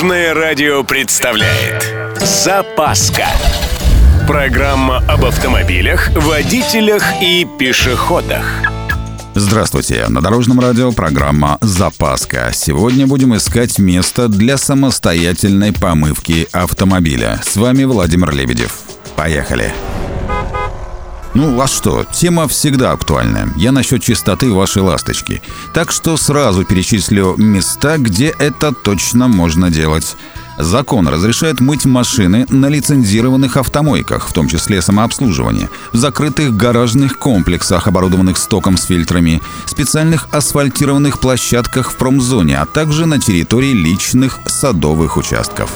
Дорожное радио представляет «Запаска». Программа об автомобилях, водителях и пешеходах. Здравствуйте! На Дорожном радио программа «Запаска». Сегодня будем искать место для самостоятельной помывки автомобиля. С вами Владимир Лебедев. Поехали! Ну, а что? Тема всегда актуальна. Я насчет чистоты вашей ласточки. Так что сразу перечислю места, где это точно можно делать. Закон разрешает мыть машины на лицензированных автомойках, в том числе самообслуживание, в закрытых гаражных комплексах, оборудованных стоком с фильтрами, специальных асфальтированных площадках в промзоне, а также на территории личных садовых участков.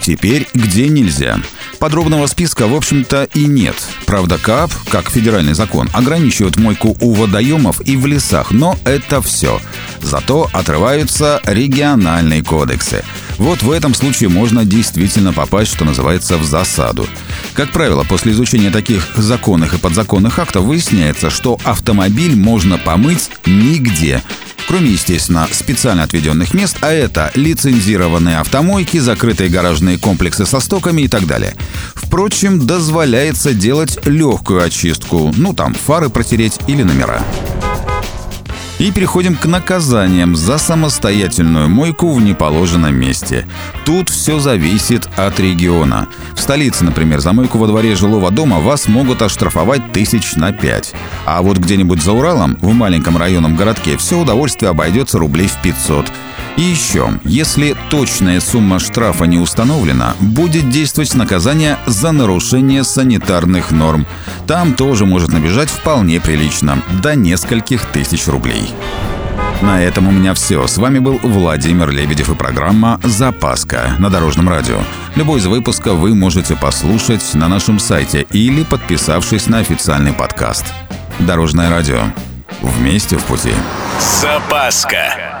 Теперь где нельзя. Подробного списка, в общем-то, и нет. Правда, КоАП, как федеральный закон, ограничивает мойку у водоемов и в лесах, но это все. Зато отрываются региональные кодексы. Вот в этом случае можно действительно попасть, что называется, в засаду. Как правило, после изучения таких законных и подзаконных актов выясняется, что автомобиль можно помыть нигде. Кроме, естественно, специально отведенных мест, а это лицензированные автомойки, закрытые гаражные комплексы со стоками и так далее. Впрочем, дозволяется делать легкую очистку, фары протереть или номера. И переходим к наказаниям за самостоятельную мойку в неположенном месте. Тут все зависит от региона. В столице, например, за мойку во дворе жилого дома вас могут оштрафовать 5 тысяч. А вот где-нибудь за Уралом, в маленьком районном городке, все удовольствие обойдется рублей в 500. И еще, если точная сумма штрафа не установлена, будет действовать наказание за нарушение санитарных норм. Там тоже может набежать вполне прилично, до нескольких тысяч рублей. На этом у меня все. С вами был Владимир Лебедев и программа «Запаска» на Дорожном радио. Любой из выпусков вы можете послушать на нашем сайте или подписавшись на официальный подкаст. Дорожное радио. Вместе в пути. «Запаска».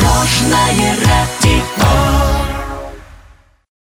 Дорожное радио.